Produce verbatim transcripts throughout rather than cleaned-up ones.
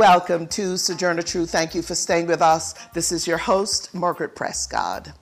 Welcome to Sojourner Truth. Thank you for staying with us. This is your host, Margaret Prescod.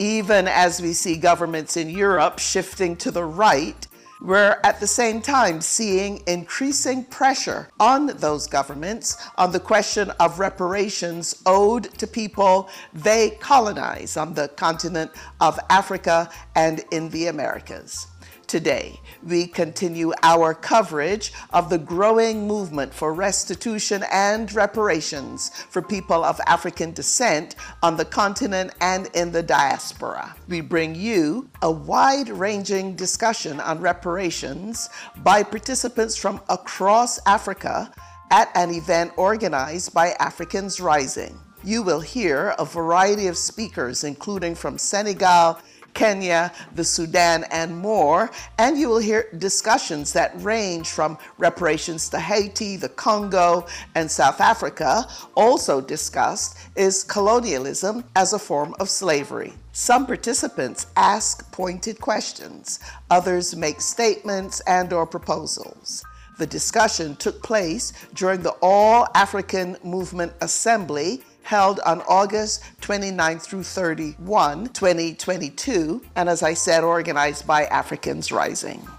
Even as we see governments in Europe shifting to the right, we're at the same time seeing increasing pressure on those governments on the question of reparations owed to people they colonize on the continent of Africa and in the Americas. Today, we continue our coverage of the growing movement for restitution and reparations for people of African descent on the continent and in the diaspora. We bring you a wide-ranging discussion on reparations by participants from across Africa at an event organized by Africans Rising. You will hear a variety of speakers, including from Senegal, Kenya, the Sudan, and more, and you will hear discussions that range from reparations to Haiti, the Congo, and South Africa. Also discussed is colonialism as a form of slavery. Some participants ask pointed questions, others make statements and/or proposals. The discussion took place during the All African Movement Assembly held on August twenty-ninth through thirty-first, twenty twenty-two, and as I said, organized by Africans Rising.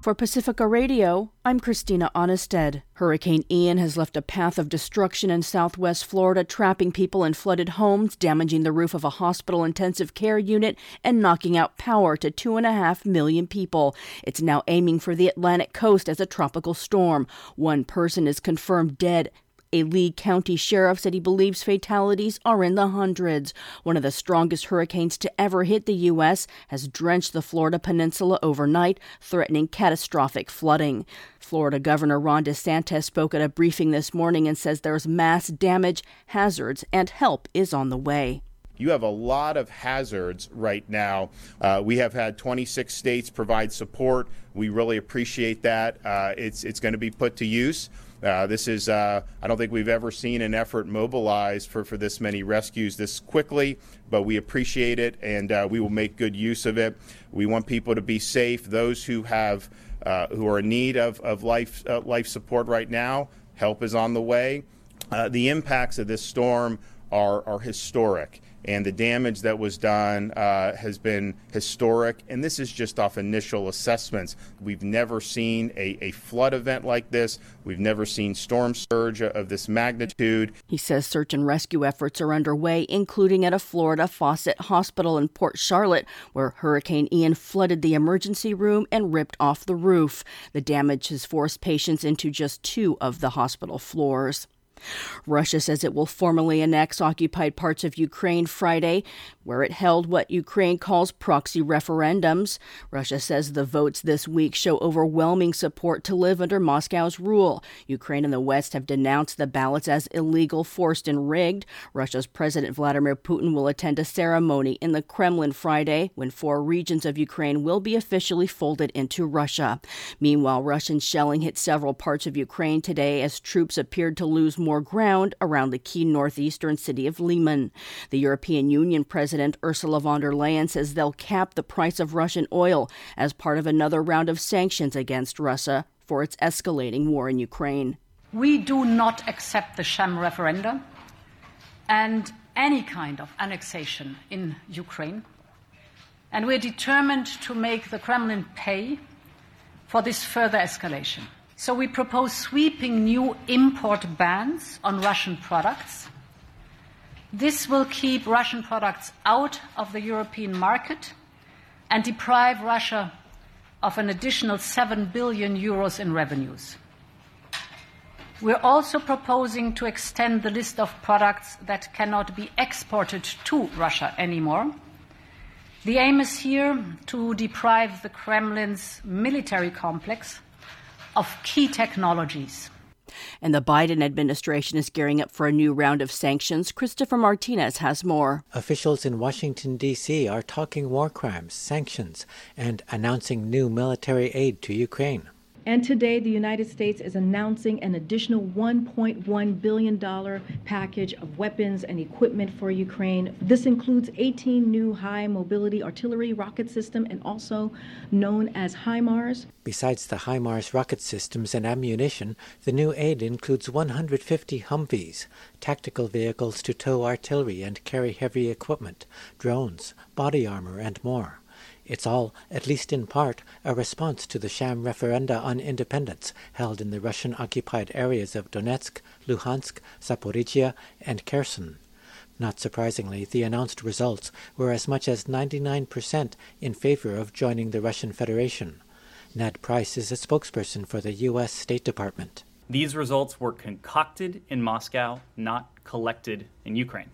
For Pacifica Radio, I'm Christina Onestead. Hurricane Ian has left a path of destruction in southwest Florida, trapping people in flooded homes, damaging the roof of a hospital intensive care unit, and knocking out power to two and a half million people. It's now aiming for the Atlantic coast as a tropical storm. One person is confirmed dead. A Lee County sheriff said he believes fatalities are in the hundreds. One of the strongest hurricanes to ever hit the U S has drenched the Florida peninsula overnight, threatening catastrophic flooding. Florida Governor Ron DeSantis spoke at a briefing this morning and says there's mass damage, hazards, and help is on the way. You have a lot of hazards right now. Uh, we have had twenty-six states provide support. We really appreciate that. Uh, it's, it's going to be put to use. Uh, this is, uh, I don't think we've ever seen an effort mobilized for, for this many rescues this quickly, but we appreciate it and uh, we will make good use of it. We want people to be safe. Those who have, uh, who are in need of, of life, uh, life support right now, help is on the way. Uh, the impacts of this storm are, are historic, and the damage that was done uh, has been historic. And this is just off initial assessments. We've never seen a, a flood event like this. We've never seen storm surge of this magnitude. He says search and rescue efforts are underway, including at a Florida Fawcett hospital in Port Charlotte, where Hurricane Ian flooded the emergency room and ripped off the roof. The damage has forced patients into just two of the hospital floors. Russia says it will formally annex occupied parts of Ukraine Friday, where it held what Ukraine calls proxy referendums. Russia says the votes this week show overwhelming support to live under Moscow's rule. Ukraine and the West have denounced the ballots as illegal, forced, and rigged. Russia's President Vladimir Putin will attend a ceremony in the Kremlin Friday, when four regions of Ukraine will be officially folded into Russia. Meanwhile, Russian shelling hit several parts of Ukraine today as troops appeared to lose more ground around the key northeastern city of Lyman. The European Union President Ursula von der Leyen says they'll cap the price of Russian oil as part of another round of sanctions against Russia for its escalating war in Ukraine. We do not accept the sham referendum and any kind of annexation in Ukraine. And we're determined to make the Kremlin pay for this further escalation. So we propose sweeping new import bans on Russian products. This will keep Russian products out of the European market and deprive Russia of an additional seven billion euros in revenues. We're also proposing to extend the list of products that cannot be exported to Russia anymore. The aim is here to deprive the Kremlin's military complex of key technologies. And the Biden administration is gearing up for a new round of sanctions. Christopher Martinez has more. Officials in Washington, D C are talking war crimes, sanctions, and announcing new military aid to Ukraine. And today, the United States is announcing an additional one point one billion dollars package of weapons and equipment for Ukraine. This includes eighteen new high-mobility artillery rocket system and also known as HIMARS. Besides the HIMARS rocket systems and ammunition, the new aid includes one hundred fifty Humvees, tactical vehicles to tow artillery and carry heavy equipment, drones, body armor, and more. It's all, at least in part, a response to the sham referenda on independence held in the Russian-occupied areas of Donetsk, Luhansk, Zaporizhzhia, and Kherson. Not surprisingly, the announced results were as much as ninety-nine percent in favor of joining the Russian Federation. Ned Price is a spokesperson for the U S. State Department. These results were concocted in Moscow, not collected in Ukraine.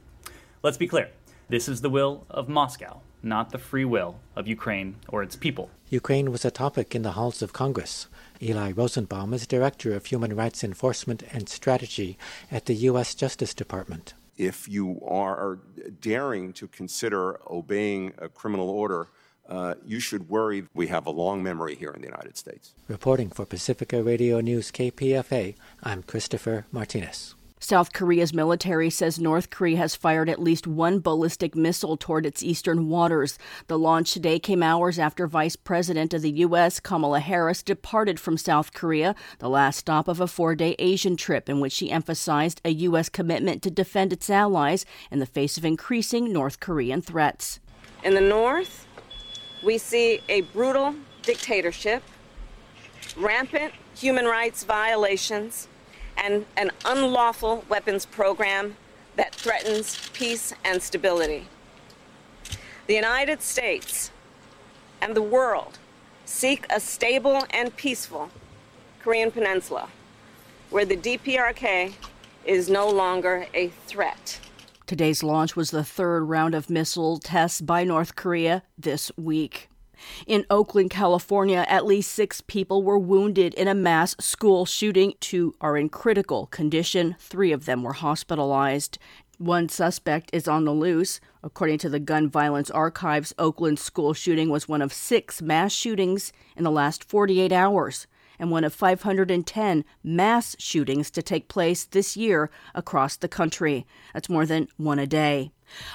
Let's be clear. This is the will of Moscow, not the free will of Ukraine or its people. Ukraine was a topic in the halls of Congress. Eli Rosenbaum is Director of Human Rights Enforcement and Strategy at the U S. Justice Department. If you are daring to consider obeying a criminal order, uh, you should worry. We have a long memory here in the United States. Reporting for Pacifica Radio News K P F A, I'm Christopher Martinez. South Korea's military says North Korea has fired at least one ballistic missile toward its eastern waters. The launch today came hours after Vice President of the U S, Kamala Harris, departed from South Korea, the last stop of a four-day Asian trip in which she emphasized a U S commitment to defend its allies in the face of increasing North Korean threats. In the north, we see a brutal dictatorship, rampant human rights violations, and an unlawful weapons program that threatens peace and stability. The United States and the world seek a stable and peaceful Korean Peninsula, where the D P R K is no longer a threat. Today's launch was the third round of missile tests by North Korea this week. In Oakland, California, at least six people were wounded in a mass school shooting. Two are in critical condition. Three of them were hospitalized. One suspect is on the loose. According to the Gun Violence Archives, Oakland's school shooting was one of six mass shootings in the last forty-eight hours and one of five hundred ten mass shootings to take place this year across the country. That's more than one a day.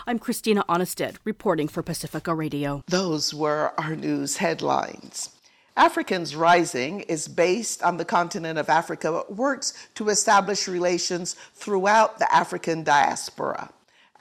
I'm Christina Onestead, reporting for Pacifica Radio. Those were our news headlines. Africans Rising is based on the continent of Africa, but works to establish relations throughout the African diaspora.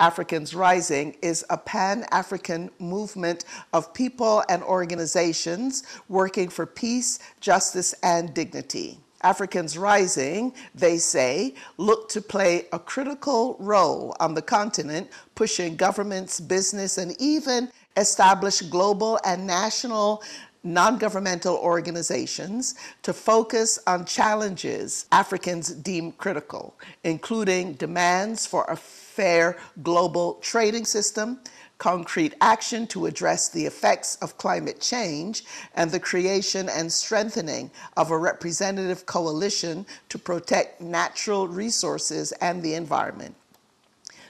Africans Rising is a pan-African movement of people and organizations working for peace, justice, and dignity. Africans Rising, they say, look to play a critical role on the continent, pushing governments, business, and even establish global and national non-governmental organizations to focus on challenges Africans deem critical, including demands for a fair global trading system, concrete action to address the effects of climate change, and the creation and strengthening of a representative coalition to protect natural resources and the environment.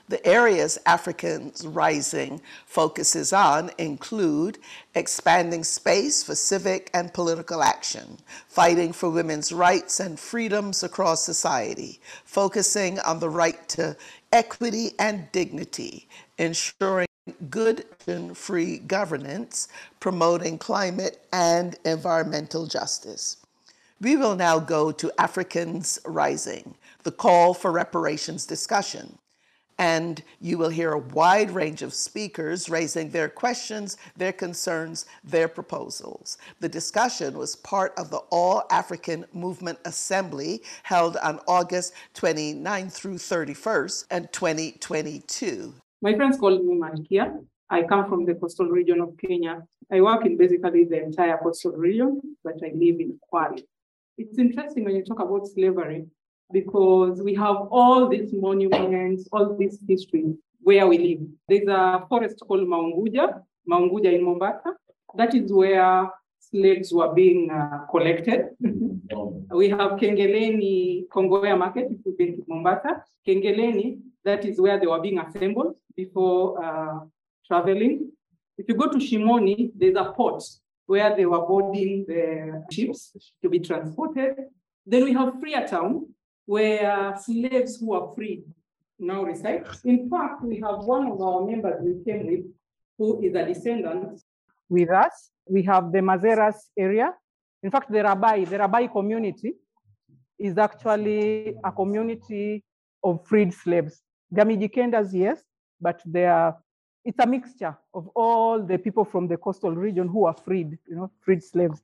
The areas Africans Rising focuses on include expanding space for civic and political action, fighting for women's rights and freedoms across society, focusing on the right to equity and dignity, ensuring good and free governance, promoting climate and environmental justice. We will now go to Africans Rising, the call for reparations discussion. And you will hear a wide range of speakers raising their questions, their concerns, their proposals. The discussion was part of the All African Movement Assembly held on August twenty-ninth through thirty-first in twenty twenty-two. My friends call me Malkia. I come from the coastal region of Kenya. I work in basically the entire coastal region, but I live in Kwale. It's interesting when you talk about slavery, because we have all these monuments, all this history where we live. There's a forest called Maunguja, Maunguja in Mombasa. That is where slaves were being uh, collected. We have Kengeleni Kongoya market, if you've been to Mombasa. Kengeleni, that is where they were being assembled before uh, traveling. If you go to Shimoni, there's a port where they were boarding the ships to be transported. Then we have Freetown, where slaves who are free now reside. In fact, we have one of our members we came with who is a descendant. With us, we have the Mazeras area. In fact, the Rabai, the Rabai community is actually a community of freed slaves. They are Mijikendas, yes, but they are, it's a mixture of all the people from the coastal region who are freed, you know, freed slaves.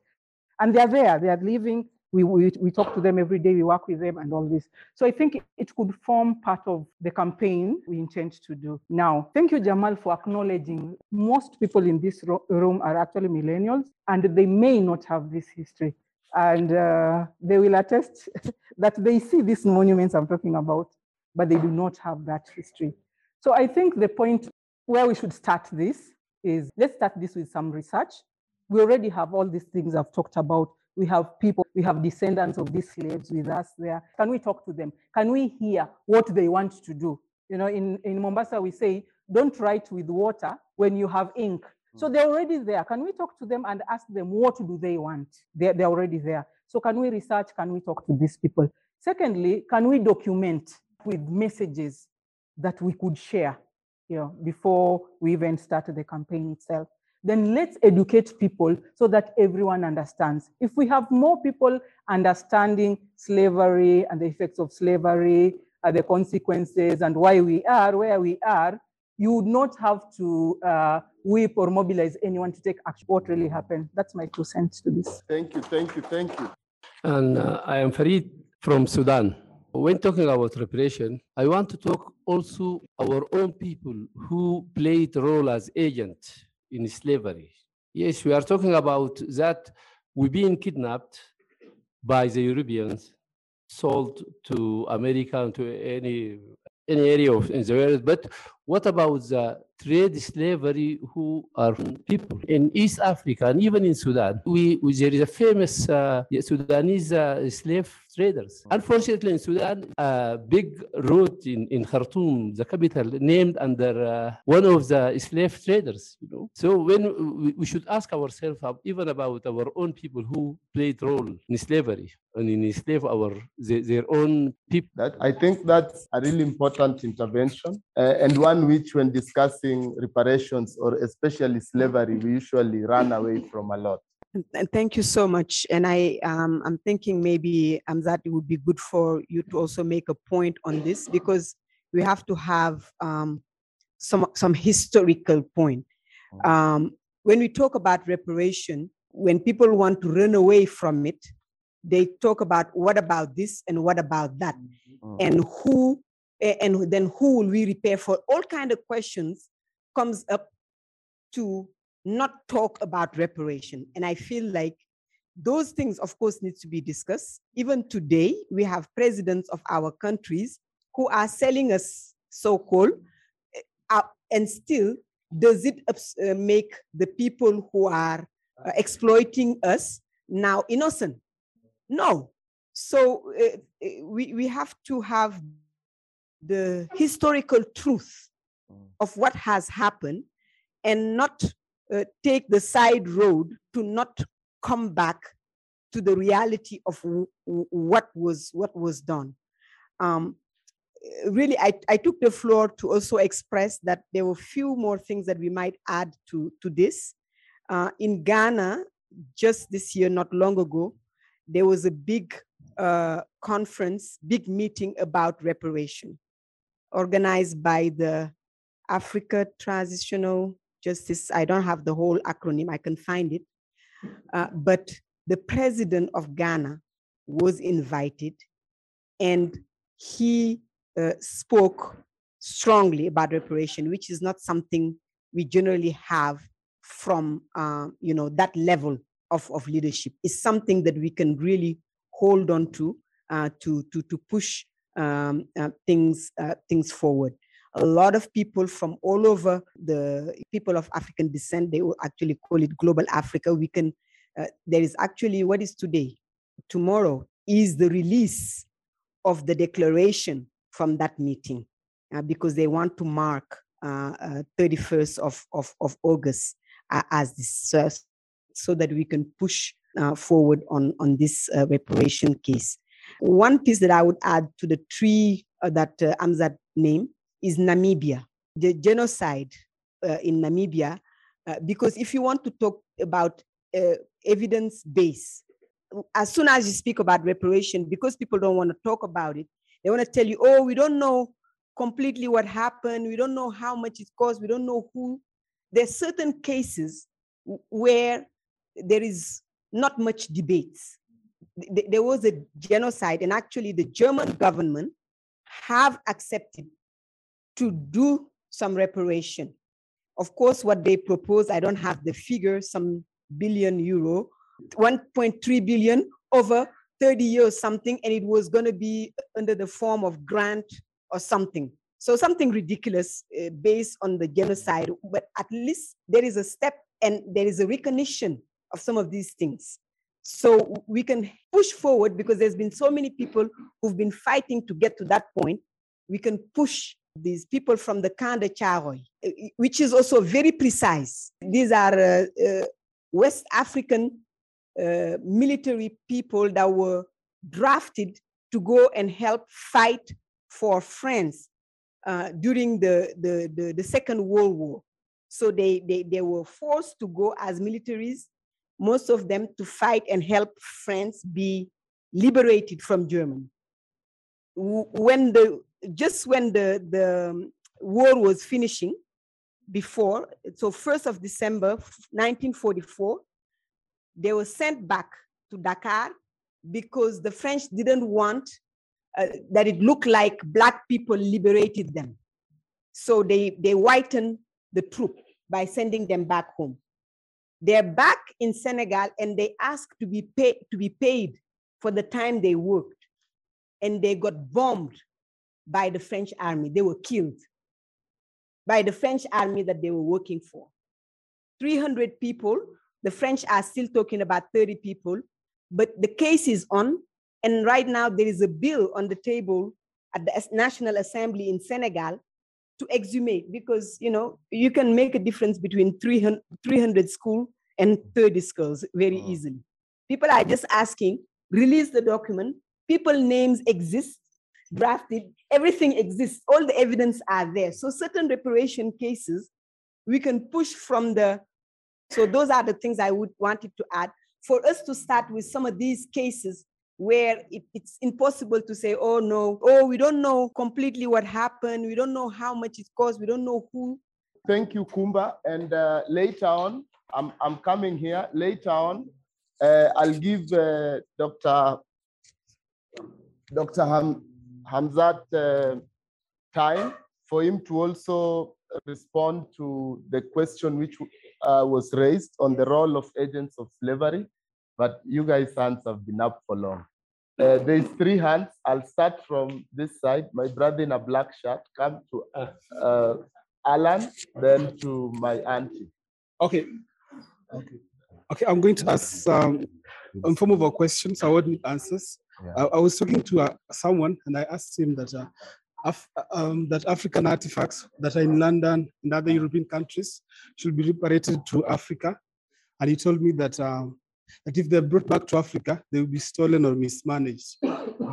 And they are there, they are living. We, we, we talk to them every day, we work with them and all this. So I think it could form part of the campaign we intend to do now. Thank you, Jamal, for acknowledging most people in this room are actually millennials and they may not have this history. And uh, they will attest that they see these monuments I'm talking about, but they do not have that history. So I think the point where we should start this is, let's start this with some research. We already have all these things I've talked about. We have people, we have descendants of these slaves with us there. Can we talk to them? Can we hear what they want to do? You know, in, in Mombasa, we say, don't write with water when you have ink. Mm. So they're already there. Can we talk to them and ask them, what do they want? They're, they're already there. So can we research? Can we talk to these people? Secondly, can we document with messages that we could share, you know, before we even started the campaign itself? Then let's educate people so that everyone understands. If we have more people understanding slavery and the effects of slavery, uh, the consequences and why we are where we are, you would not have to uh, whip or mobilize anyone to take action. What really happened? That's my two cents to this. Thank you, thank you, thank you. And uh, I am Farid from Sudan. When talking about reparation, I want to talk also our own people who played a role as agents in slavery. Yes, we are talking about that we've been kidnapped by the Europeans, sold to America and to any any area of in the world. But what about the trade slavery who are people in East Africa and even in Sudan? We, we there is a famous uh, Sudanese uh, slave traders. Unfortunately, in Sudan, a big road in, in Khartoum, the capital, named under uh, one of the slave traders. You know, so when we, we should ask ourselves even about our own people who played role in slavery and in slave our their, their own people. That, I think that's a really important intervention uh, and. One which, when discussing reparations or especially slavery, we usually run away from a lot. And thank you so much. And I, um, I'm thinking maybe Amzat, it would be good for you to also make a point on this, because we have to have um, some some historical point. Um, when we talk about reparation, when people want to run away from it, they talk about what about this and what about that, mm-hmm. and who. And then who will we repair for? All kinds of questions comes up to not talk about reparation. And I feel like those things, of course, need to be discussed. Even today, we have presidents of our countries who are selling us so-called, uh, and still, does it uh, make the people who are uh, exploiting us now innocent? No. So uh, we, we have to have the historical truth of what has happened and not uh, take the side road to not come back to the reality of what was what was done. Um, really, I, I took the floor to also express that there were few more things that we might add to, to this. Uh, in Ghana, just this year, not long ago, there was a big uh, conference, big meeting about reparation, organized by the Africa Transitional Justice. I don't have the whole acronym, I can find it. Uh, but the president of Ghana was invited and he uh, spoke strongly about reparation, which is not something we generally have from uh, you know, that level of, of leadership. It's something that we can really hold on to, uh, to, to, to push Um, uh, things uh, things forward. A lot of people from all over, the people of African descent, they will actually call it global Africa. We can uh, there is actually what is today. Tomorrow is the release of the declaration from that meeting, uh, because they want to mark uh, uh, thirty-first of, of, of August uh, as this, uh, so that we can push uh, forward on, on this uh, reparation case. One piece that I would add to the three uh, that uh, Amzat named is Namibia, the genocide uh, in Namibia, uh, because if you want to talk about uh, evidence base, as soon as you speak about reparation, because people don't want to talk about it, they want to tell you, oh, we don't know completely what happened. We don't know how much it cost. We don't know who. There are certain cases where there is not much debate. There was a genocide, and actually the German government have accepted to do some reparation. Of course, what they propose, I don't have the figure, some billion euro, one point three billion over thirty years something, and it was going to be under the form of grant or something. So something ridiculous uh, based on the genocide, but at least there is a step and there is a recognition of some of these things. So we can push forward because there's been so many people who've been fighting to get to that point. We can push these people from the Camp de Charoy, which is also very precise. These are uh, uh, West African Uh, military people that were drafted to go and help fight for France uh, during the, the, the, the Second World War. So they, they, they were forced to go as militaries, most of them, to fight and help France be liberated from Germany. When the, just when the, the war was finishing, before, so first of December nineteen forty-four, they were sent back to Dakar because the French didn't want uh, that it looked like Black people liberated them. So they, they whitened the troop by sending them back home. They're back in Senegal and they asked to be, pay, to be paid for the time they worked. And they got bombed by the French army. They were killed by the French army that they were working for. three hundred people. The French are still talking about thirty people, but the case is on. And right now there is a bill on the table at the National Assembly in Senegal to exhumate, because you know you can make a difference between three hundred, three hundred schools and thirty schools very wow. easily. People are just asking, release the document. People's names exist, drafted, everything exists. All the evidence are there. So certain reparation cases, we can push from the So those are the things I would wanted to add for us to start with some of these cases where it, it's impossible to say, oh no, oh, we don't know completely what happened. We don't know how much it cost. We don't know who. Thank you, Kumba. And uh, later on, I'm, I'm coming here. Later on, uh, I'll give uh, Doctor Doctor Ham, Hamzat uh, time for him to also respond to the question which Uh, was raised on the role of agents of slavery, but you guys' hands have been up for long. Uh, there's three hands. I'll start from this side. My brother in a black shirt, come to uh, Alan, then to my auntie. Okay. Okay. Okay. I'm going to ask um, in form of a question, so I wouldn't answers. Yeah. I, I was talking to uh, someone, and I asked him that uh, Af um, that African artifacts that are in London and other European countries should be reparated to Africa. And he told me that, um, that if they're brought back to Africa, they will be stolen or mismanaged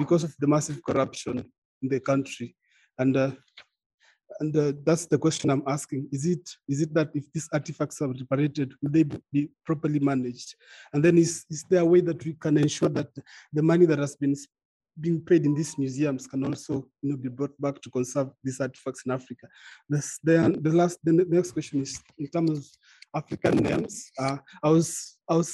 because of the massive corruption in the country. And, uh, and uh, that's the question I'm asking. Is it, is it that if these artifacts are reparated, will they be properly managed? And then is, is there a way that we can ensure that the money that has been being paid in these museums can also you know, be brought back to conserve these artifacts in Africa? That's the, the, last, the next question is in terms of African names. Uh, I was, I was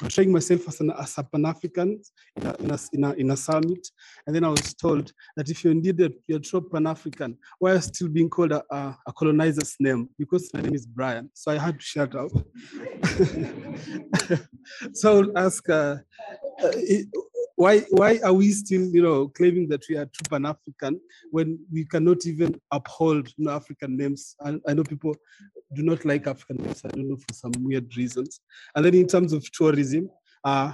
portraying myself as, an, as a Pan-African in, in, in, in a summit, and then I was told that if you're indeed a, you're a true Pan-African, why are you still being called a, a, a colonizer's name? Because my name is Brian, so I had to shut up. So I'll ask, uh, uh, it, Why, why are we still, you know, claiming that we are true Pan-African when we cannot even uphold you know, African names? I, I know people do not like Africans, I don't know, for some weird reasons. And then in terms of tourism, uh,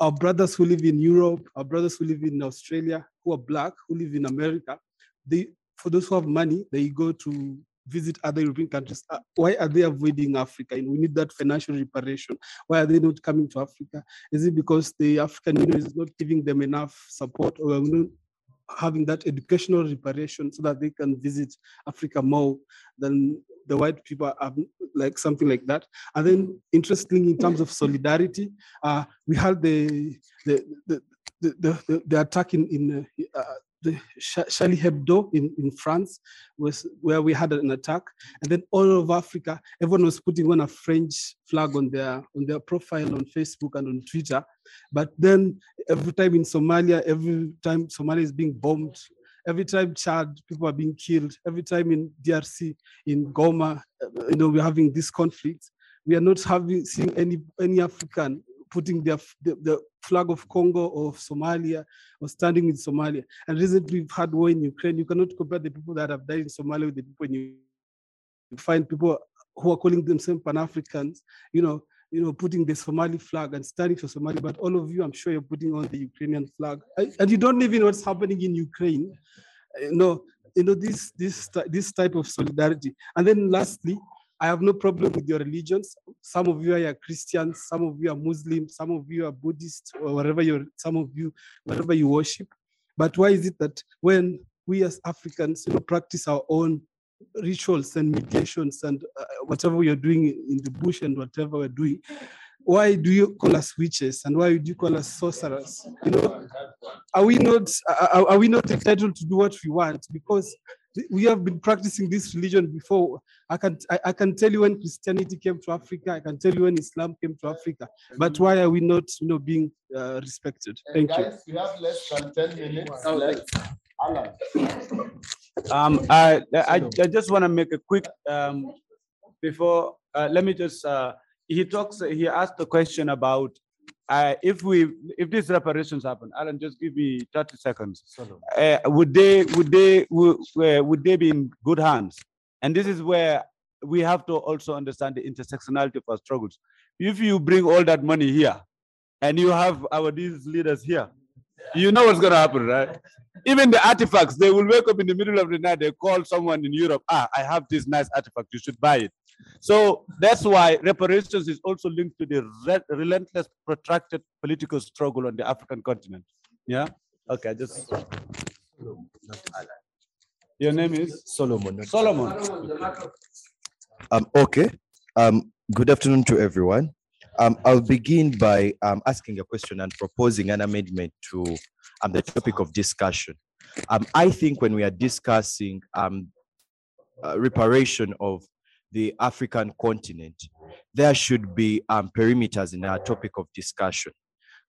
our brothers who live in Europe, our brothers who live in Australia, who are black, who live in America, they, for those who have money, they go to visit other European countries. Uh, why are they avoiding Africa? And we need that financial reparation. Why are they not coming to Africa? Is it because the African Union is not giving them enough support, or not having that educational reparation so that they can visit Africa more than the white people, are, like something like that? And then, interestingly, in terms of solidarity, uh, we had the the the the, the, the attack in in uh, the Charlie Hebdo in, in France, was where we had an attack, and then all of Africa, everyone was putting on a French flag on their on their profile on Facebook and on Twitter. But then every time in Somalia, every time Somalia is being bombed, every time Chad, people are being killed, every time in D R C, in Goma, you know, we're having this conflict. We are not having seeing any any African putting their the, the flag of Congo or Somalia or standing in Somalia. And recently we've had war in Ukraine. You cannot compare the people that have died in Somalia with the people in Ukraine. You find people who are calling themselves Pan-Africans, you know, you know, putting the Somali flag and standing for Somalia. But all of you, I'm sure you're putting on the Ukrainian flag. And you don't even know what's happening in Ukraine. You know, you know this, this, this type of solidarity. And then lastly, I have no problem with your religions. Some of you are Christians, some of you are Muslims, some of you are Buddhists, or whatever you're, some of you, whatever you worship. But why is it that when we as Africans, you know, practice our own rituals and meditations and uh, whatever we are doing in the bush and whatever we're doing, why do you call us witches and why do you call us sorcerers? You know, are we not are, are we not entitled to do what we want? Because we have been practicing this religion before. I can I, I can tell you when Christianity came to Africa. I can tell you when Islam came to Africa. But why are we not, you know, being uh, respected? Thank you. Guys, we have less than ten minutes left. Alan. Um, I I, I just want to make a quick um before. Uh, let me just. Uh, he talks. He asked the question about. Uh, if we, if these reparations happen, Alan, just give me thirty seconds. Uh, would they, would they, would, uh, would they be in good hands? And this is where we have to also understand the intersectionality of our struggles. If you bring all that money here, and you have our these leaders here, you know what's going to happen, right? Even the artifacts, they will wake up in the middle of the night. They call someone in Europe. Ah, I have this nice artifact. You should buy it. So that's why reparations is also linked to the re relentless, protracted political struggle on the African continent. Yeah. Okay. Just. Your name is Solomon. Solomon. Um. Okay. Um. Good afternoon to everyone. Um. I'll begin by um asking a question and proposing an amendment to um the topic of discussion. Um. I think when we are discussing um uh, reparation of the African continent, there should be um, perimeters in our topic of discussion.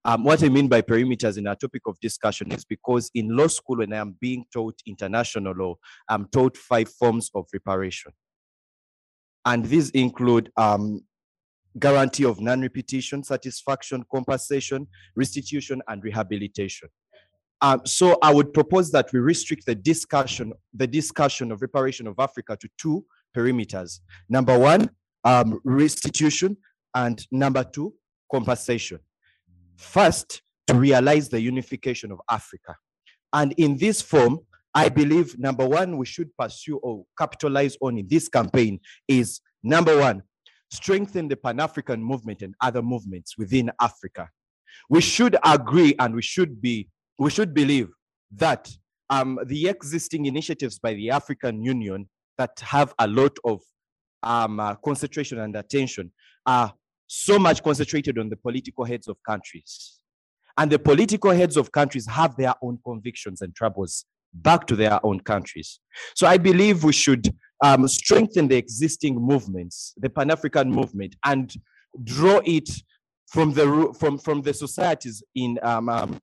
Um, what I mean by perimeters in our topic of discussion is because in law school, when I am being taught international law, I'm taught five forms of reparation. And these include um, guarantee of non-repetition, satisfaction, compensation, restitution, and rehabilitation. Um, so I would propose that we restrict the discussion, the discussion of reparation of Africa to two perimeters. Number one, um, restitution, and number two, compensation. First, to realize the unification of Africa. And in this form, I believe number one we should pursue or capitalize on in this campaign is number one, strengthen the Pan-African movement and other movements within Africa. We should agree and we should be, we should believe that um, the existing initiatives by the African Union that have a lot of um, uh, concentration and attention are so much concentrated on the political heads of countries. And the political heads of countries have their own convictions and troubles back to their own countries. So I believe we should um, strengthen the existing movements, the Pan-African movement, and draw it from the, from, from the societies in, um, um,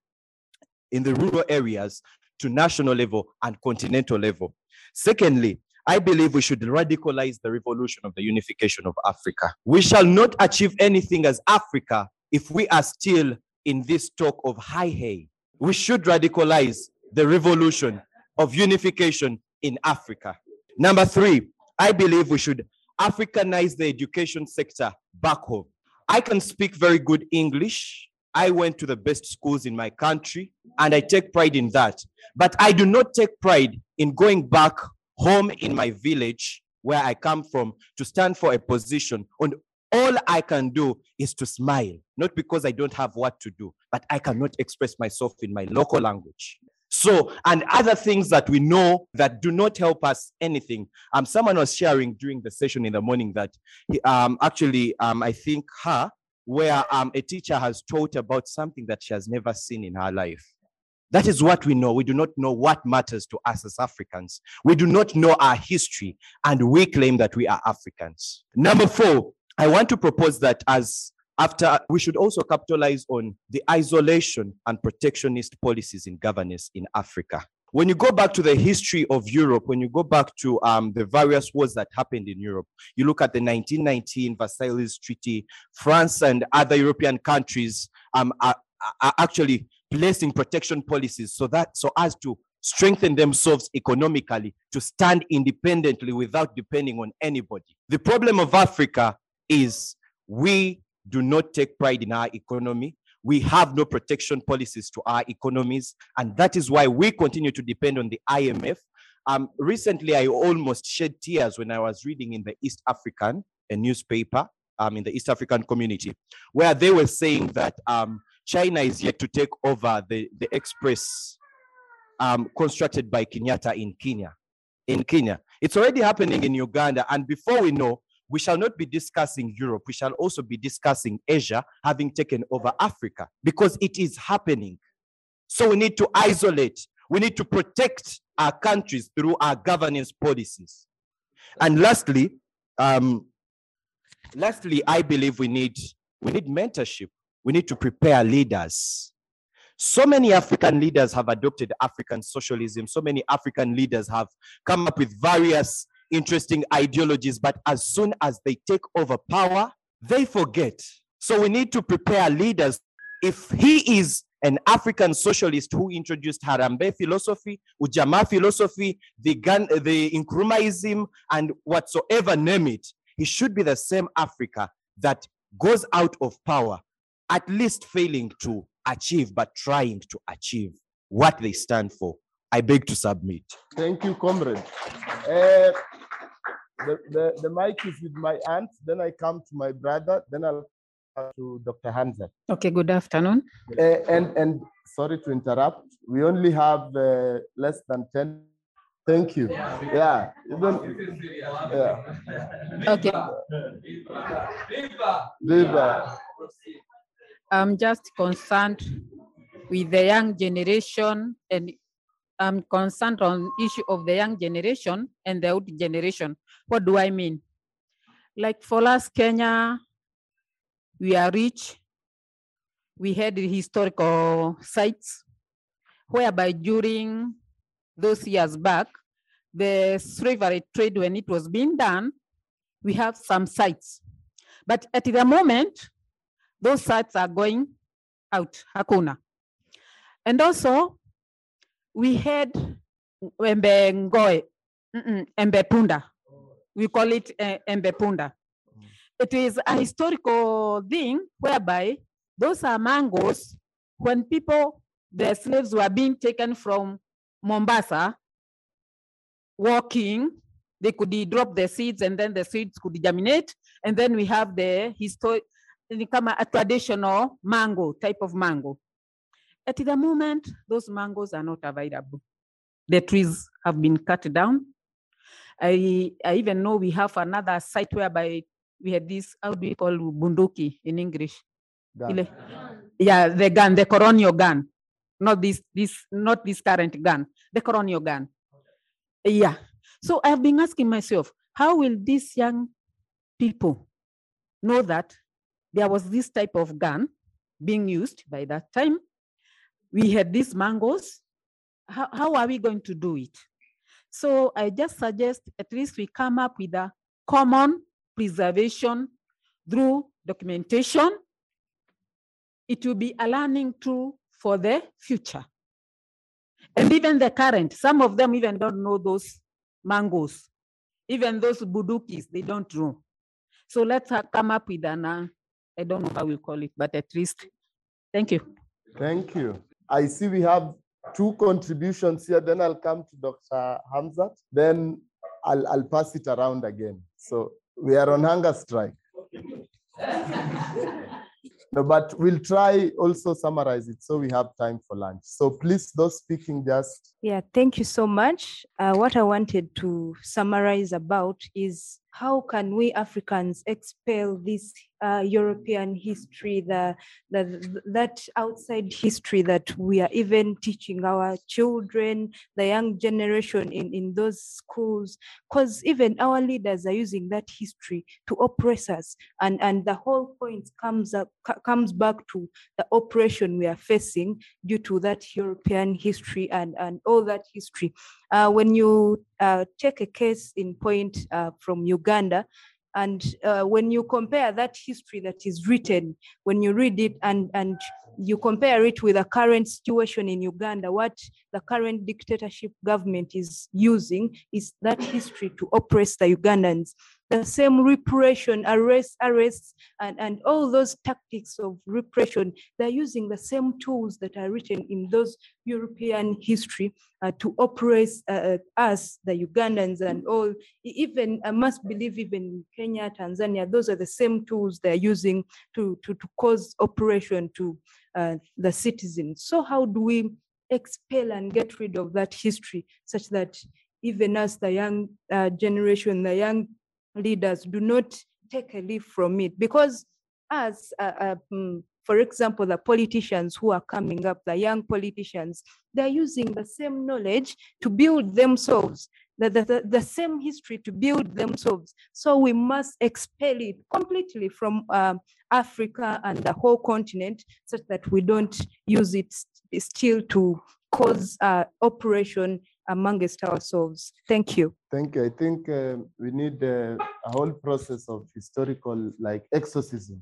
in the rural areas to national level and continental level. Secondly, I believe we should radicalize the revolution of the unification of Africa. We shall not achieve anything as Africa if we are still in this talk of high hay. We should radicalize the revolution of unification in Africa. Number three, I believe we should Africanize the education sector back home. I can speak very good English. I went to the best schools in my country, and I take pride in that. But I do not take pride in going back home in my village where I come from to stand for a position on all I can do is to smile, not because I don't have what to do, but I cannot express myself in my local language. So, and other things that we know that do not help us anything. Um, someone was sharing during the session in the morning that he, um, actually, um, I think her, where um, a teacher has taught about something that she has never seen in her life. That is what we know. We do not know what matters to us as Africans. We do not know our history, and we claim that we are Africans. Number four, I want to propose that as after, we should also capitalize on the isolation and protectionist policies in governance in Africa. When you go back to the history of Europe, when you go back to um, the various wars that happened in Europe, you look at the nineteen nineteen Versailles Treaty, France and other European countries um, are, are actually placing protection policies so that so as to strengthen themselves economically, to stand independently without depending on anybody. The problem of Africa is we do not take pride in our economy. We have no protection policies to our economies, and that is why we continue to depend on the I M F. Um, recently, I almost shed tears when I was reading in the East African, a newspaper um, in the East African community, where they were saying that um, China is yet to take over the, the express um, constructed by Kenyatta in Kenya. In Kenya. It's already happening in Uganda, and before we know, we shall not be discussing Europe. We shall also be discussing Asia having taken over Africa, because it is happening. So we need to isolate. We need to protect our countries through our governance policies. And lastly, um, lastly, I believe we need, we need mentorship. We need to prepare leaders. So many African leaders have adopted African socialism. So many African leaders have come up with various interesting ideologies, but as soon as they take over power, they forget. So we need to prepare leaders. If he is an African socialist who introduced Harambe philosophy, Ujamaa philosophy, the, Gan the Nkrumahism, and whatsoever, name it, he should be the same Africa that goes out of power, at least failing to achieve, but trying to achieve what they stand for. I beg to submit. Thank you, comrade. Uh, the, the, the mic is with my aunt, then I come to my brother, then I'll come to Doctor Hamzat. Okay, good afternoon. Uh, and, and sorry to interrupt, we only have uh, less than ten. Thank you. Yeah. Even, yeah. Okay. Viva. I'm just concerned with the young generation, and I'm concerned on issue of the young generation and the old generation. What do I mean? Like for us, Kenya, we are rich. We had historical sites whereby during those years back, the slavery trade, when it was being done, we have some sites. But at the moment, those sites are going out, hakuna. And also, we had Mbe Ngoe, Mbe Punda. We call it Mbe Punda. It is a historical thing whereby those are mangoes. When people, the slaves were being taken from Mombasa, walking, they could drop the seeds and then the seeds could germinate. And then we have the historic, a traditional mango, type of mango. At the moment, those mangoes are not available. The trees have been cut down. I, I even know we have another site whereby we had this, how do we call bunduki in English? Gun. Yeah, the gun, the colonial gun. Not this, this, not this current gun, the colonial gun. Yeah. So I've been asking myself, how will these young people know that there was this type of gun being used by that time? We had these mangoes. How, how are we going to do it? So I just suggest at least we come up with a common preservation through documentation. It will be a learning tool for the future. And even the current, some of them even don't know those mangoes. Even those budukis, they don't draw. So let's come up with an, uh, I don't know how we call it, but at least, thank you. Thank you. I see we have two contributions here. Then I'll come to Doctor Hamzat. Then I'll, I'll pass it around again. So we are on hunger strike. No, but we'll try also summarize it so we have time for lunch. So please, those speaking just... Yeah, thank you so much. Uh, what I wanted to summarize about is how can we Africans expel this uh, European history, the, the, that outside history that we are even teaching our children, the young generation in, in those schools, because even our leaders are using that history to oppress us. And, and the whole point comes, up, comes back to the oppression we are facing due to that European history and, and all that history. Uh, when you uh, take a case in point uh, from Uganda, and uh, when you compare that history that is written, when you read it and, and you compare it with the current situation in Uganda, what the current dictatorship government is using is that history to oppress the Ugandans. The same repression, arrests, arrests, and, and all those tactics of repression, they're using the same tools that are written in those European history uh, to oppress uh, us, the Ugandans, and all, even, I must believe, even Kenya, Tanzania, those are the same tools they're using to, to, to cause oppression to uh, the citizens. So how do we expel and get rid of that history such that even us, the young uh, generation, the young leaders do not take a leaf from it, because as, uh, um, for example, the politicians who are coming up, the young politicians, they're using the same knowledge to build themselves, the, the, the same history to build themselves. So we must expel it completely from um, Africa and the whole continent such that we don't use it st- still to cause uh, operation amongst ourselves. Thank you. Thank you. I think uh, we need uh, a whole process of historical, like, exorcism,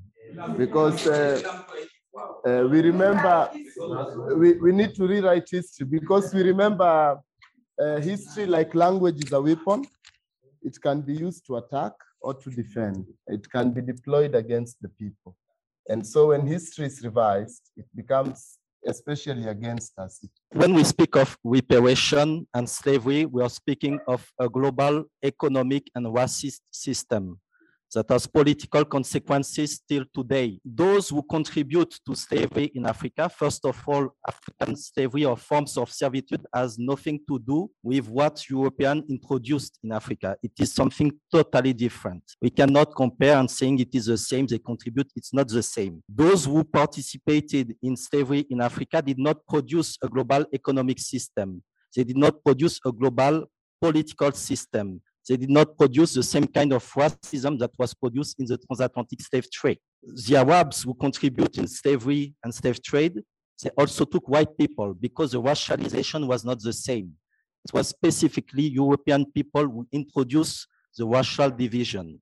because uh, uh, we remember, we, we need to rewrite history, because we remember uh, history like language is a weapon. It can be used to attack or to defend. It can be deployed against the people. And so when history is revised, it becomes especially against us. When we speak of reparation and slavery, we are speaking of a global economic and racist system that has political consequences still today. Those who contribute to slavery in Africa, first of all, African slavery or forms of servitude has nothing to do with what Europeans introduced in Africa. It is something totally different. We cannot compare and saying it is the same, they contribute, it's not the same. Those who participated in slavery in Africa did not produce a global economic system. They did not produce a global political system. They did not produce the same kind of racism that was produced in the transatlantic slave trade. The Arabs who contribute in slavery and slave trade, they also took white people because the racialization was not the same. It was specifically European people who introduced the racial division.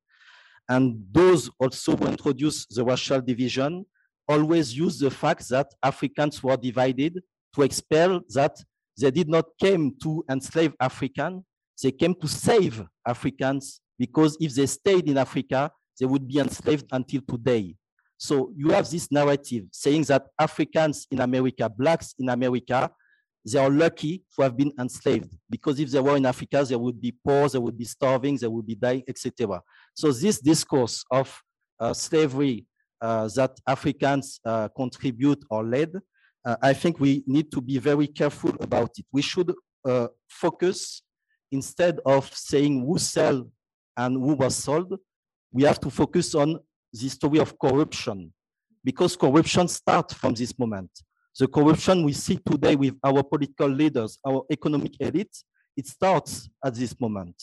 And those also who introduced the racial division always used the fact that Africans were divided to expel that they did not come to enslave Africans. They came to save Africans, because if they stayed in Africa, they would be enslaved until today. So you have this narrative saying that Africans in America, blacks in America, they are lucky to have been enslaved, because if they were in Africa, they would be poor, they would be starving, they would be dying, et cetera. So this discourse of uh, slavery uh, that Africans uh, contribute or led, uh, I think we need to be very careful about it. We should uh, focus. Instead of saying who sell and who was sold, we have to focus on the story of corruption, because corruption starts from this moment. The corruption we see today with our political leaders, our economic elite, it starts at this moment.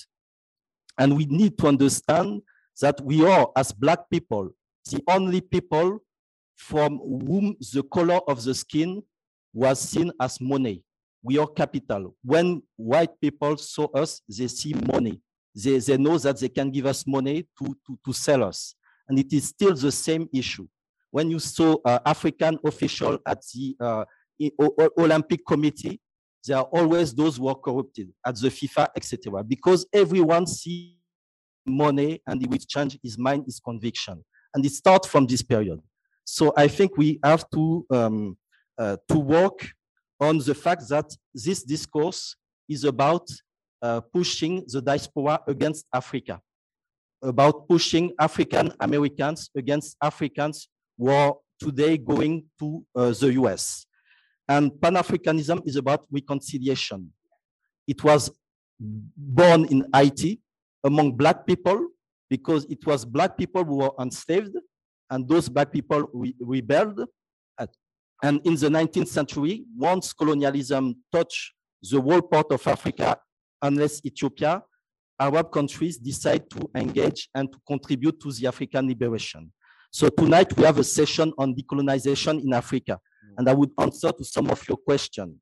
And we need to understand that we are, as Black people, the only people from whom the color of the skin was seen as money. We are capital. When white people saw us, they see money. They, they know that they can give us money to, to, to sell us. And it is still the same issue. When you saw uh, African officials at the uh, Olympic Committee, there are always those who are corrupted at the FIFA, et cetera. Because everyone sees money and he will change his mind, his conviction. And it starts from this period. So I think we have to, um, uh, to work on the fact that this discourse is about uh, pushing the diaspora against Africa, about pushing African Americans against Africans who are today going to uh, the U S. And Pan-Africanism is about reconciliation. It was born in Haiti among black people because it was black people who were enslaved and those black people re rebelled. And in the nineteenth century, once colonialism touched the whole part of Africa, unless Ethiopia, Arab countries decide to engage and to contribute to the African liberation. So tonight we have a session on decolonization in Africa, and I would answer to some of your questions.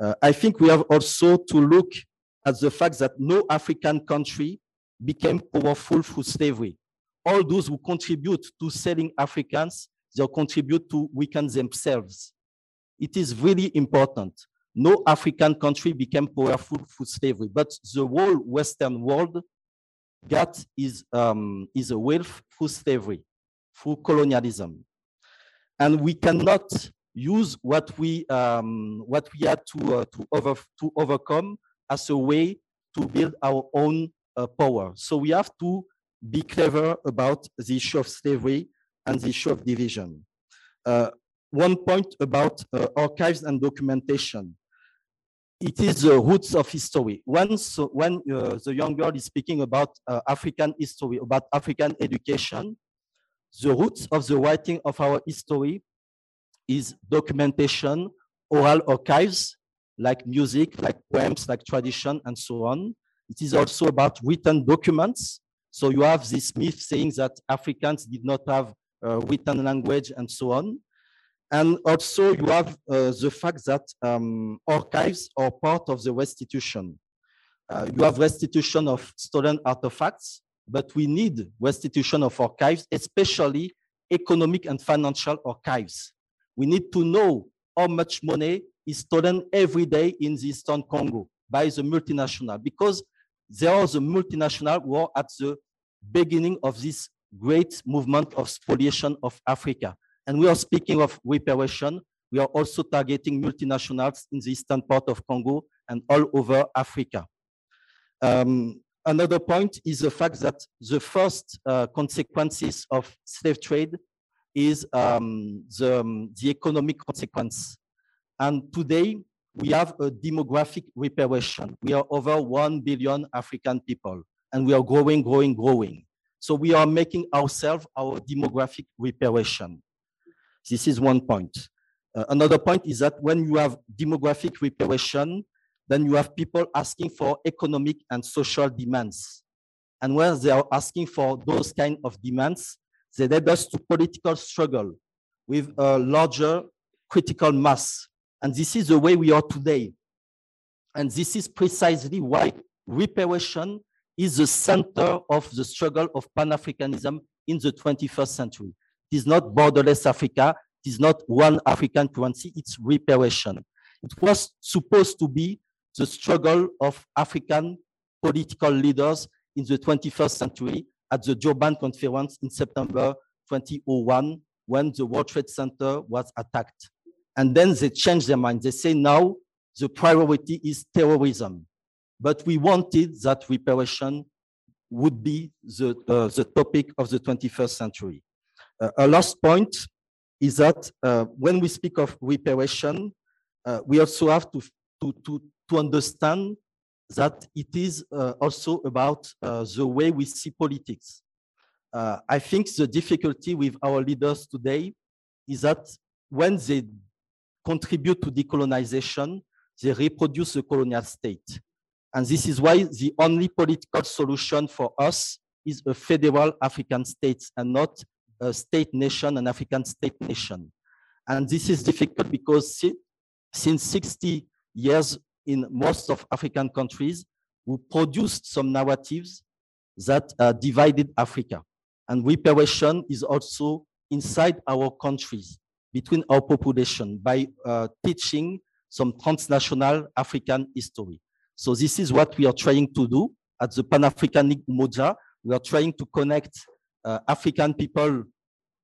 Uh, I think we have also to look at the fact that no African country became powerful through slavery. All those who contribute to selling Africans, they contribute to weaken themselves. It is really important. No African country became powerful through slavery, but the whole Western world got is, um, is a wealth through slavery, through colonialism. And we cannot use what we, um, what we had to, uh, to, over, to overcome as a way to build our own uh, power. So we have to be clever about the issue of slavery and the issue of division. Uh, one point about uh, archives and documentation. It is the roots of history. Once, when uh, the young girl is speaking about uh, African history, about African education, the roots of the writing of our history is documentation, oral archives, like music, like poems, like tradition, and so on. It is also about written documents. So you have this myth saying that Africans did not have uh, written language and so on. And also you have uh, the fact that um, archives are part of the restitution. Uh, you have restitution of stolen artifacts, but we need restitution of archives, especially economic and financial archives. We need to know how much money is stolen every day in the Eastern Congo by the multinational, because they are the multinational who are at the beginning of this great movement of spoliation of Africa. And we are speaking of reparation. We are also targeting multinationals in the eastern part of Congo and all over Africa. Um, another point is the fact that the first uh, consequences of slave trade is um, the, um, the economic consequence. And today, we have a demographic reparation. We are over one billion African people, and we are growing, growing, growing. So we are making ourselves our demographic reparation. This is one point. Uh, another point is that when you have demographic reparation, then you have people asking for economic and social demands. And when they are asking for those kind of demands, they lead us to political struggle with a larger critical mass. And this is the way we are today. And this is precisely why reparation is the center of the struggle of Pan-Africanism in the twenty-first century. It is not borderless Africa. It is not one African currency. It's reparation. It was supposed to be the struggle of African political leaders in the twenty-first century at the Durban Conference in September twenty oh one, when the World Trade Center was attacked. And then they change their mind. They say now the priority is terrorism. But we wanted that reparation would be the, uh, the topic of the twenty-first century. Uh, a last point is that uh, when we speak of reparation, uh, we also have to, to, to, to understand that it is uh, also about uh, the way we see politics. Uh, I think the difficulty with our leaders today is that when they contribute to decolonization, they reproduce the colonial state. And this is why the only political solution for us is a federal African state and not a state nation, an African state nation. And this is difficult because si since sixty years in most of African countries, we produced some narratives that uh, divided Africa. And reparation is also inside our countries, between our population, by uh, teaching some transnational African history. So this is what we are trying to do at the Pan-African Umoja. We are trying to connect uh, African people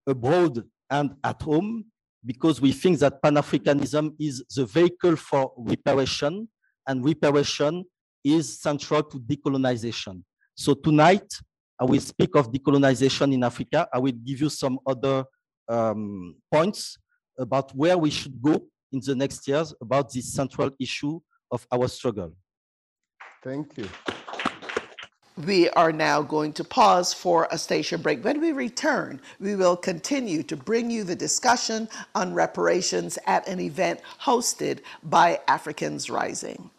abroad and at home, because we think that Pan-Africanism is the vehicle for reparation, and reparation is central to decolonization. So tonight, I will speak of decolonization in Africa. I will give you some other um, points about where we should go in the next years about this central issue of our struggle. Thank you. We are now going to pause for a station break. When we return, we will continue to bring you the discussion on reparations at an event hosted by Africans Rising.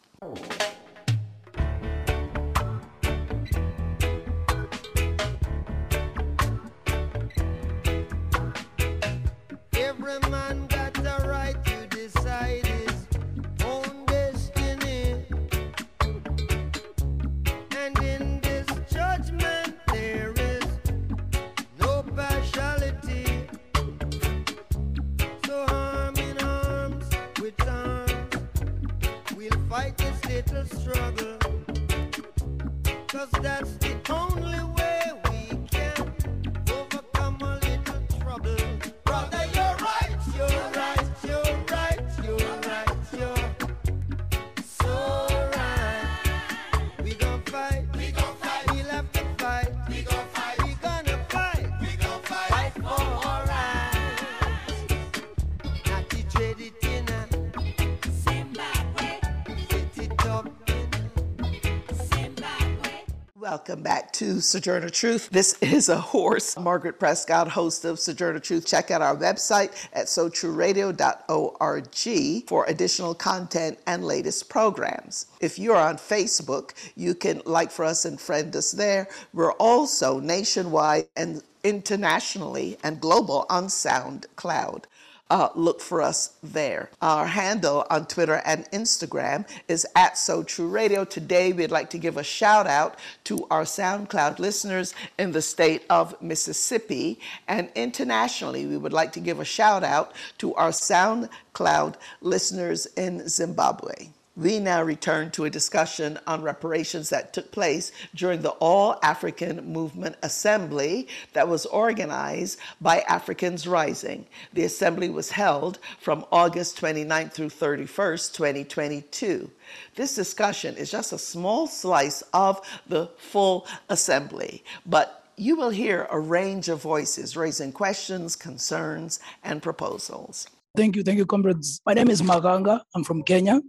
Welcome back to Sojourner Truth. This is a horse. Margaret Prescod, host of Sojourner Truth. Check out our website at so true radio dot org for additional content and latest programs. If you're on Facebook, you can like for us and friend us there. We're also nationwide and internationally and global on SoundCloud. Uh, look for us there. Our handle on Twitter and Instagram is at So True Radio. Today, we'd like to give a shout out to our SoundCloud listeners in the state of Mississippi, and internationally, we would like to give a shout out to our SoundCloud listeners in Zimbabwe. We now return to a discussion on reparations that took place during the All African Movement Assembly that was organized by Africans Rising. The assembly was held from August twenty-ninth through thirty-first, twenty twenty-two. This discussion is just a small slice of the full assembly, but you will hear a range of voices raising questions, concerns, and proposals. Thank you, thank you, comrades. My name is Maganga. I'm from Kenya.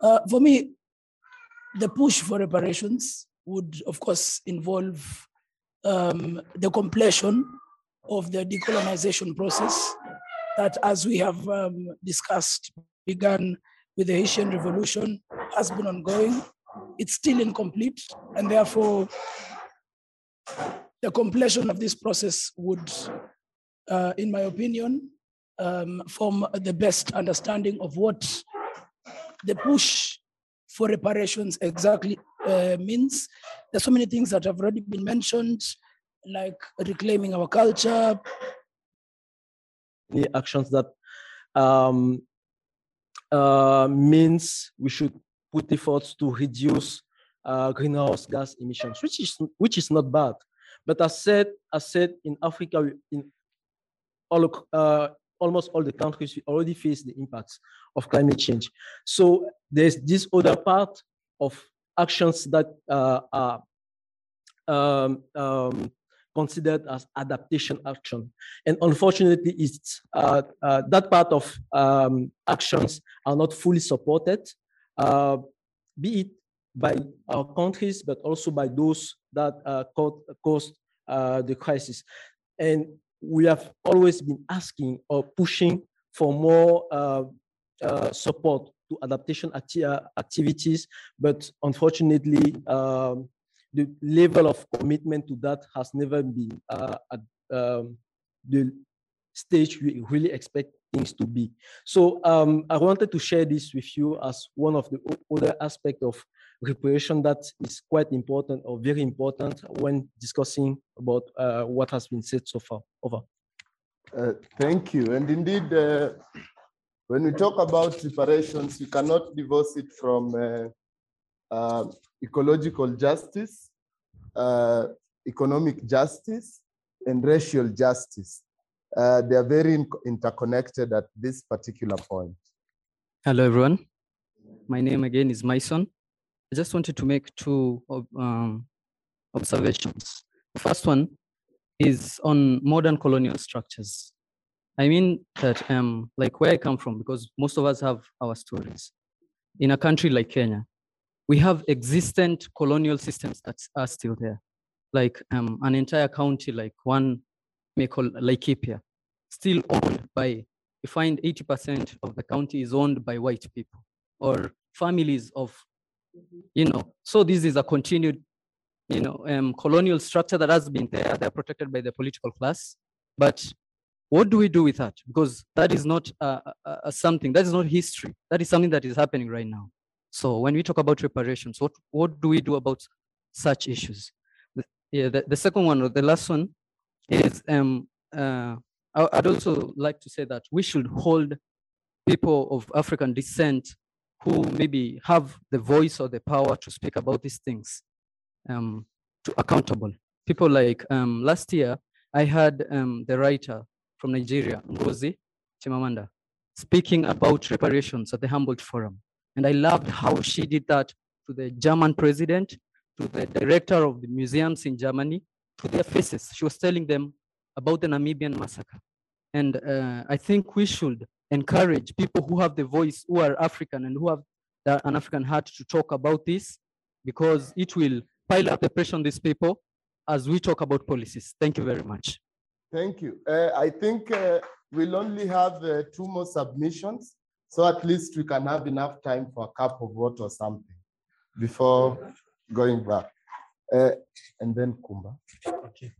Uh, for me, the push for reparations would, of course, involve um, the completion of the decolonization process that, as we have um, discussed, began with the Haitian Revolution, has been ongoing. It's still incomplete, and therefore, the completion of this process would, uh, in my opinion, um, form the best understanding of what the push for reparations exactly uh, means. There's so many things that have already been mentioned, like reclaiming our culture. The actions that um, uh, means we should put efforts to reduce uh, greenhouse gas emissions, which is which is not bad. But as said, as said in Africa, in all uh, almost all the countries, we already face the impacts of climate change. So there's this other part of actions that uh, are um, um, considered as adaptation action. And unfortunately, it's, uh, uh, that part of um, actions are not fully supported, uh, be it by our countries, but also by those that uh, caused uh, the crisis. And we have always been asking or pushing for more uh, uh, support to adaptation acti activities, but unfortunately, um, the level of commitment to that has never been uh, at um, the stage we really expect things to be. So um, I wanted to share this with you as one of the other aspects of reparation that is quite important or very important when discussing about uh, what has been said so far. Over. Uh, thank you. And indeed, uh, when we talk about reparations, we cannot divorce it from uh, uh, ecological justice, uh, economic justice and racial justice. Uh, they are very in interconnected at this particular point. Hello, everyone. My name again is Myson. I just wanted to make two um, observations. The first one is on modern colonial structures. I mean that, um, like where I come from, because most of us have our stories. In a country like Kenya, we have existent colonial systems that are still there, like um, an entire county, like one may call Laikipia, still owned by, you find eighty percent of the county is owned by white people or families of, you know, so this is a continued, you know, um, colonial structure that has been there. They're protected by the political class. But what do we do with that? Because that is not uh, uh, something, that is not history. That is something that is happening right now. So when we talk about reparations, what, what do we do about such issues? The, yeah, the, the second one, or the last one, is um, uh, I, I'd also like to say that we should hold people of African descent who maybe have the voice or the power to speak about these things um, to accountable. People like, um, last year, I had um, the writer from Nigeria, Ngozi Chimamanda, speaking about reparations at the Humboldt Forum. And I loved how she did that to the German president, to the director of the museums in Germany, to their faces. She was telling them about the Namibian massacre. And uh, I think we should encourage people who have the voice, who are African and who have the, an African heart to talk about this, because it will pile up the pressure on these people as we talk about policies. Thank you very much. Thank you. Uh, I think uh, we'll only have uh, two more submissions, so at least we can have enough time for a cup of water or something before going back. Uh, and then Kumba. Okay.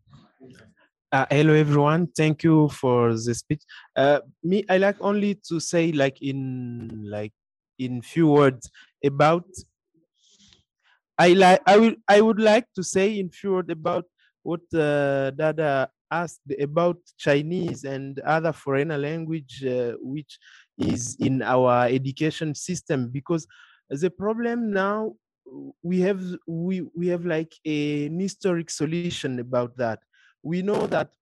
Uh, hello, everyone. Thank you for the speech. Uh, me, I like only to say, like in like in few words about. I like. I will. I would like to say in few words about what uh, Dada asked about Chinese and other foreign language, uh, which is in our education system, because the problem now. We have we we have like a, an historic solution about that. We know that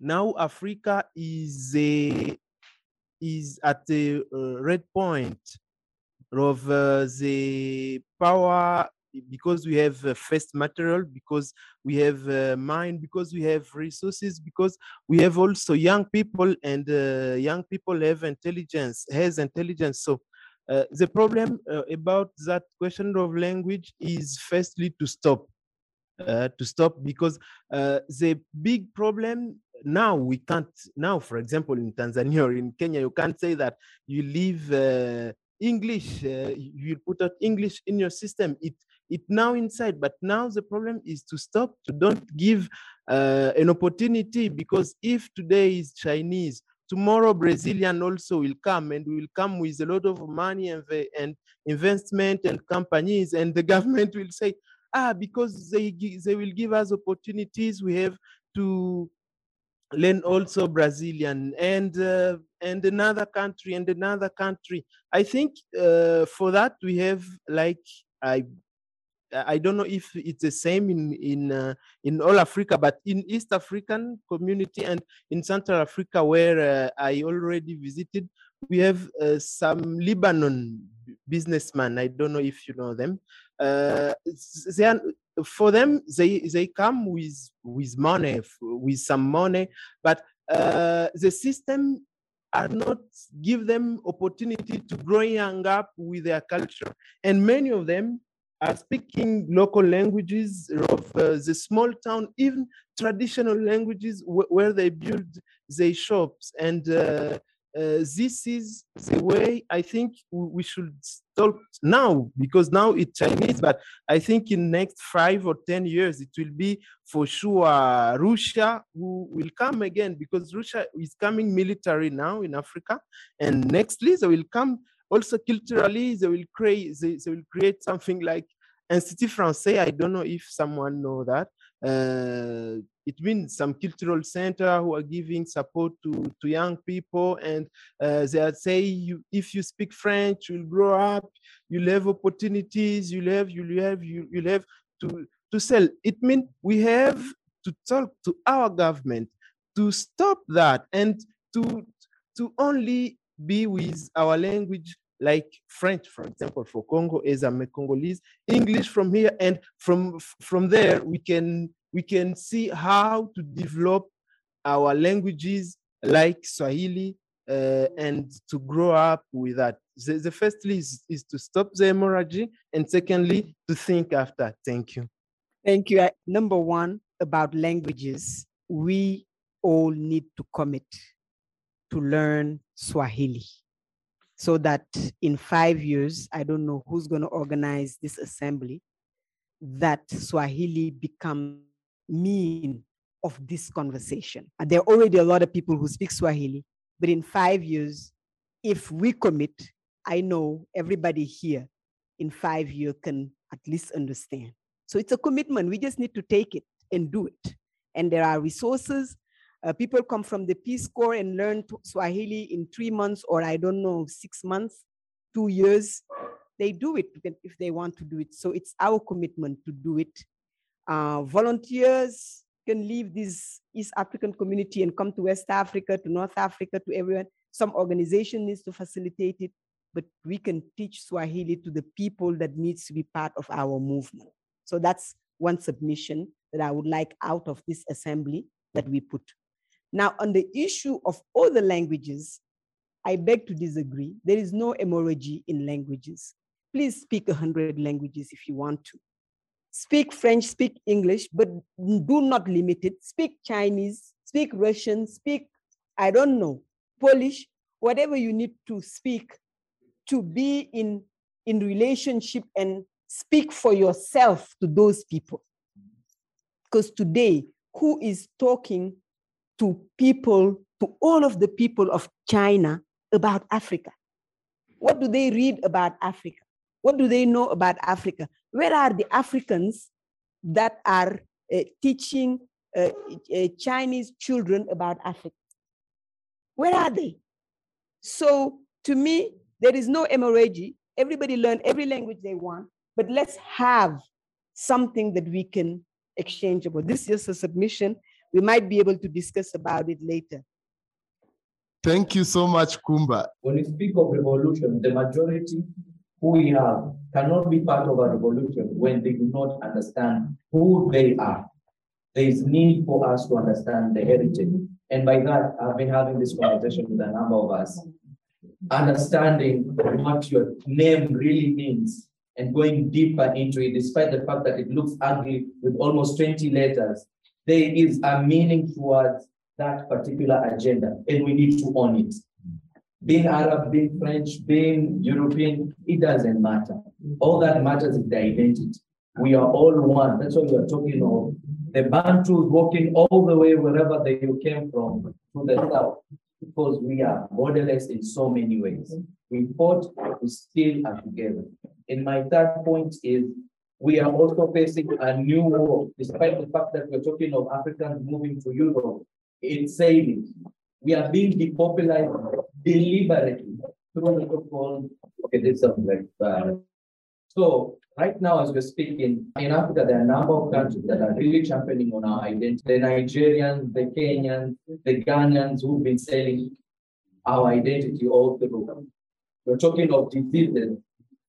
now Africa is a, is at the uh, red point of uh, the power, because we have uh, first material, because we have uh, mine, because we have resources, because we have also young people, and uh, young people have intelligence, has intelligence. So. Uh, the problem uh, about that question of language is firstly to stop, uh, to stop, because uh, the big problem now, we can't, now, for example, in Tanzania or in Kenya, you can't say that you leave uh, English, uh, you put out English in your system. It, it now inside, but now the problem is to stop, to don't give uh, an opportunity, because if today is Chinese, tomorrow, Brazilian also will come, and will come with a lot of money and, and investment and companies, and the government will say, ah, because they, they will give us opportunities, we have to learn also Brazilian, and, uh, and another country, and another country. I think uh, for that, we have like, I, I don't know if it's the same in in uh, in all Africa, but in East African community and in Central Africa, where uh, I already visited, we have uh, some Lebanon businessmen. I don't know if you know them. Uh, they are, for them, they they come with with money, with some money, but uh, the system are not give them opportunity to grow young up with their culture, and many of them are speaking local languages of uh, the small town, even traditional languages wh where they build their shops. And uh, uh, this is the way I think we should stop now, because now it's Chinese, but I think in next five or ten years, it will be for sure Russia who will come again, because Russia is coming military now in Africa. And nextly, they will come also culturally, they will create they, they will create something like Institut Français. I don't know if someone know that. Uh, it means some cultural center who are giving support to, to young people, and uh, they are saying, you, if you speak French, you'll grow up, you'll have opportunities, you'll have, you'll have, you'll have to to sell. It means we have to talk to our government to stop that and to, to only be with our language, like French, for example, for Congo, as I'm a Congolese, English from here, and from, from there, we can, we can see how to develop our languages like Swahili uh, and to grow up with that. The, the firstly is, is to stop the hemorrhage, and secondly, to think after. Thank you. Thank you. Number one, about languages, we all need to commit to learn Swahili, so that in five years, I don't know who's going to organize this assembly, that Swahili become mean of this conversation. And there are already a lot of people who speak Swahili, but in five years, if we commit, I know everybody here in five years can at least understand. So it's a commitment. We just need to take it and do it. And there are resources. Uh, people come from the Peace Corps and learn Swahili in three months or I don't know, six months, two years. They do it if they want to do it. So it's our commitment to do it. Uh, volunteers can leave this East African community and come to West Africa, to North Africa, to everyone. Some organization needs to facilitate it, but we can teach Swahili to the people that needs to be part of our movement. So that's one submission that I would like out of this assembly that we put. Now, on the issue of all the languages, I beg to disagree. There is no hemorrhage in languages. Please speak one hundred languages if you want to. Speak French, speak English, but do not limit it. Speak Chinese, speak Russian, speak, I don't know, Polish, whatever you need to speak to be in, in relationship and speak for yourself to those people. Because today, who is talking to people, to all of the people of China about Africa? What do they read about Africa? What do they know about Africa? Where are the Africans that are uh, teaching uh, uh, Chinese children about Africa? Where are they? So to me, there is no hemorrhage. Everybody learn every language they want, but let's have something that we can exchange about. This is just a submission. We might be able to discuss about it later. Thank you so much, Kumba. When we speak of revolution, the majority who we have cannot be part of a revolution when they do not understand who they are. There is need for us to understand the heritage. And by that, I've been having this conversation with a number of us. Understanding what your name really means and going deeper into it, despite the fact that it looks ugly with almost twenty letters, there is a meaning towards that particular agenda, and we need to own it. Being Arab, being French, being European, it doesn't matter. All that matters is the identity. We are all one. That's what we are talking of. The Bantu walking all the way wherever they came from to the south, because we are borderless in so many ways. We fought, we still are together. And my third point is, we are also facing a new war, despite the fact that we're talking of Africans moving to Europe. It's sailing. We are being depopulated deliberately through the so-called. Okay, this sounds like uh, so. Right now, as we're speaking, in Africa, there are a number of countries that are really championing on our identity. The Nigerians, the Kenyans, the Ghanaians who've been selling our identity all through. We're talking of diseases.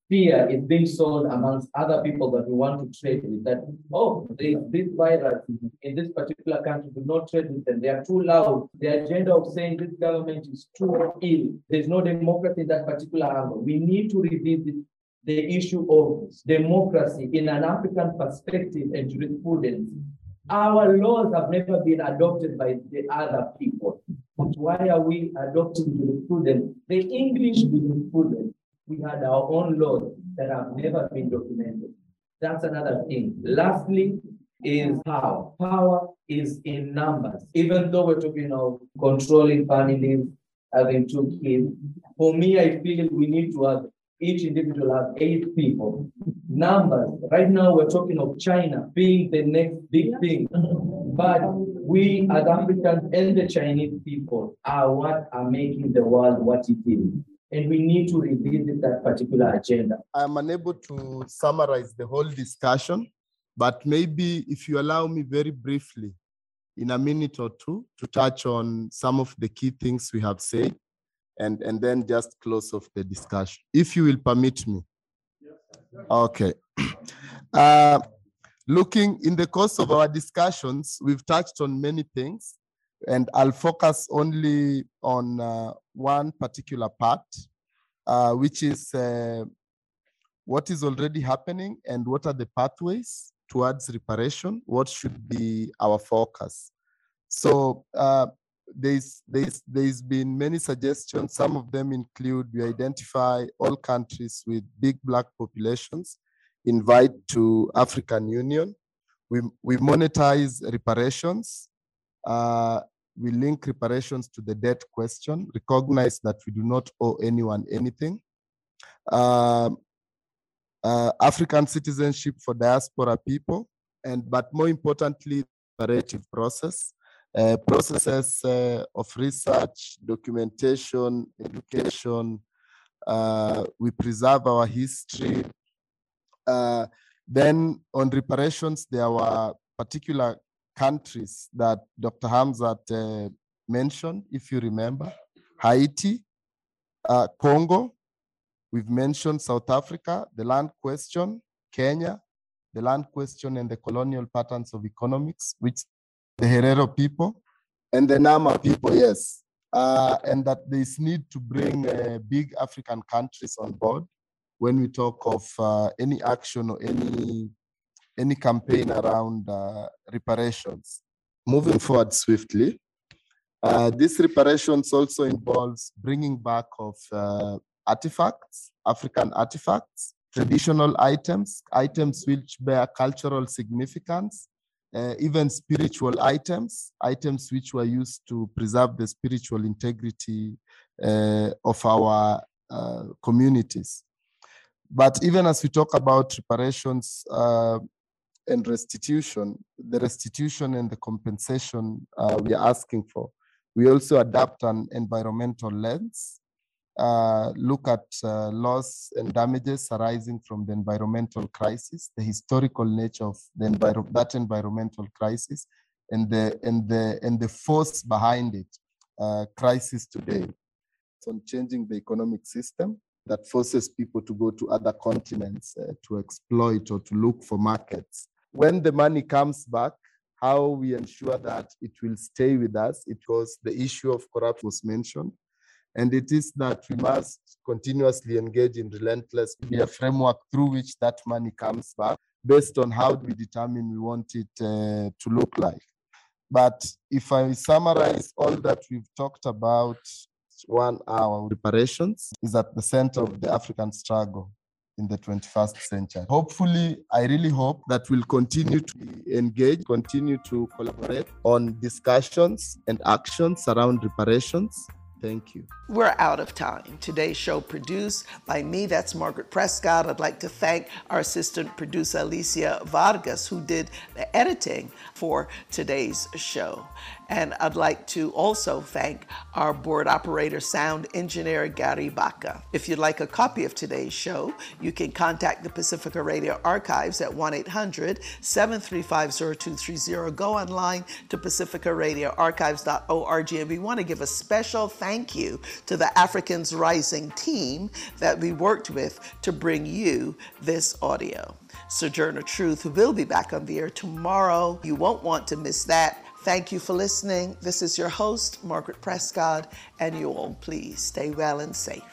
Fear is being sold amongst other people that we want to trade with, that, oh, they, this virus in this particular country do not trade with them. They are too loud. The agenda of saying this government is too ill. There's no democracy in that particular angle. We need to revisit the issue of democracy in an African perspective and jurisprudence. Our laws have never been adopted by the other people. But why are we adopting jurisprudence? The English jurisprudence. We had our own laws that have never been documented. That's another thing. Lastly is power. Power is in numbers. Even though we're talking of controlling families, having two kids, for me, I feel we need to have each individual have eight people. Numbers. Right now, we're talking of China being the next big thing. But we as Africans and the Chinese people are what are making the world what it is. And we need to revisit that particular agenda. I'm unable to summarize the whole discussion But maybe if you allow me very briefly, in a minute or two, to touch on some of the key things we have said, and, and then just close off the discussion, if you will permit me. Okay. Uh, looking in the course of our discussions, we've touched on many things, and I'll focus only on uh, one particular part, uh, which is uh, what is already happening and what are the pathways towards reparation, what should be our focus. So uh, there's, there's, there's been many suggestions. Some of them include we identify all countries with big black populations, invite to African Union. We, we monetize reparations. Uh, we link reparations to the debt question, recognize that we do not owe anyone anything. Uh, Uh, African citizenship for diaspora people, and but more importantly, narrative process, uh, processes uh, of research, documentation, education. Uh, we preserve our history. Uh, then on reparations, there were particular countries that Doctor Hamzat uh, mentioned, if you remember, Haiti, uh, Congo. We've mentioned South Africa, the land question, Kenya, the land question and the colonial patterns of economics, which the Herero people and the Nama people, yes. Uh, and that there's need to bring uh, big African countries on board when we talk of uh, any action or any, any campaign around uh, reparations. Moving forward swiftly, uh, this reparations also involves bringing back of uh, artifacts, African artifacts, traditional items, items which bear cultural significance, uh, even spiritual items, items which were used to preserve the spiritual integrity uh, of our uh, communities. But even as we talk about reparations uh, and restitution, the restitution and the compensation uh, we are asking for, we also adopt an environmental lens. Uh, look at uh, loss and damages arising from the environmental crisis, the historical nature of the enviro that environmental crisis, and the and the and the force behind it. Uh, crisis today, it's on changing the economic system that forces people to go to other continents uh, to exploit or to look for markets. When the money comes back, how we ensure that it will stay with us? It was the issue of corruption was mentioned. And it is that we must continuously engage in relentless media framework through which that money comes back based on how we determine we want it uh, to look like. But if I summarize all that we've talked about, one hour reparations is at the center of the African struggle in the twenty-first century. Hopefully, I really hope that we'll continue to engage, continue to collaborate on discussions and actions around reparations. Thank you. We're out of time. Today's show produced by me, that's Margaret Prescod. I'd like to thank our assistant producer, Alicia Vargas, who did the editing for today's show. And I'd like to also thank our board operator, sound engineer, Gary Baca. If you'd like a copy of today's show, you can contact the Pacifica Radio Archives at one eight hundred, seven three five, zero two three zero. Go online to pacifica radio archives dot org. And we want to give a special thank Thank you to the Africans Rising team that we worked with to bring you this audio. Sojourner Truth will be back on the air tomorrow. You won't want to miss that. Thank you for listening. This is your host, Margaret Prescod, and you all please stay well and safe.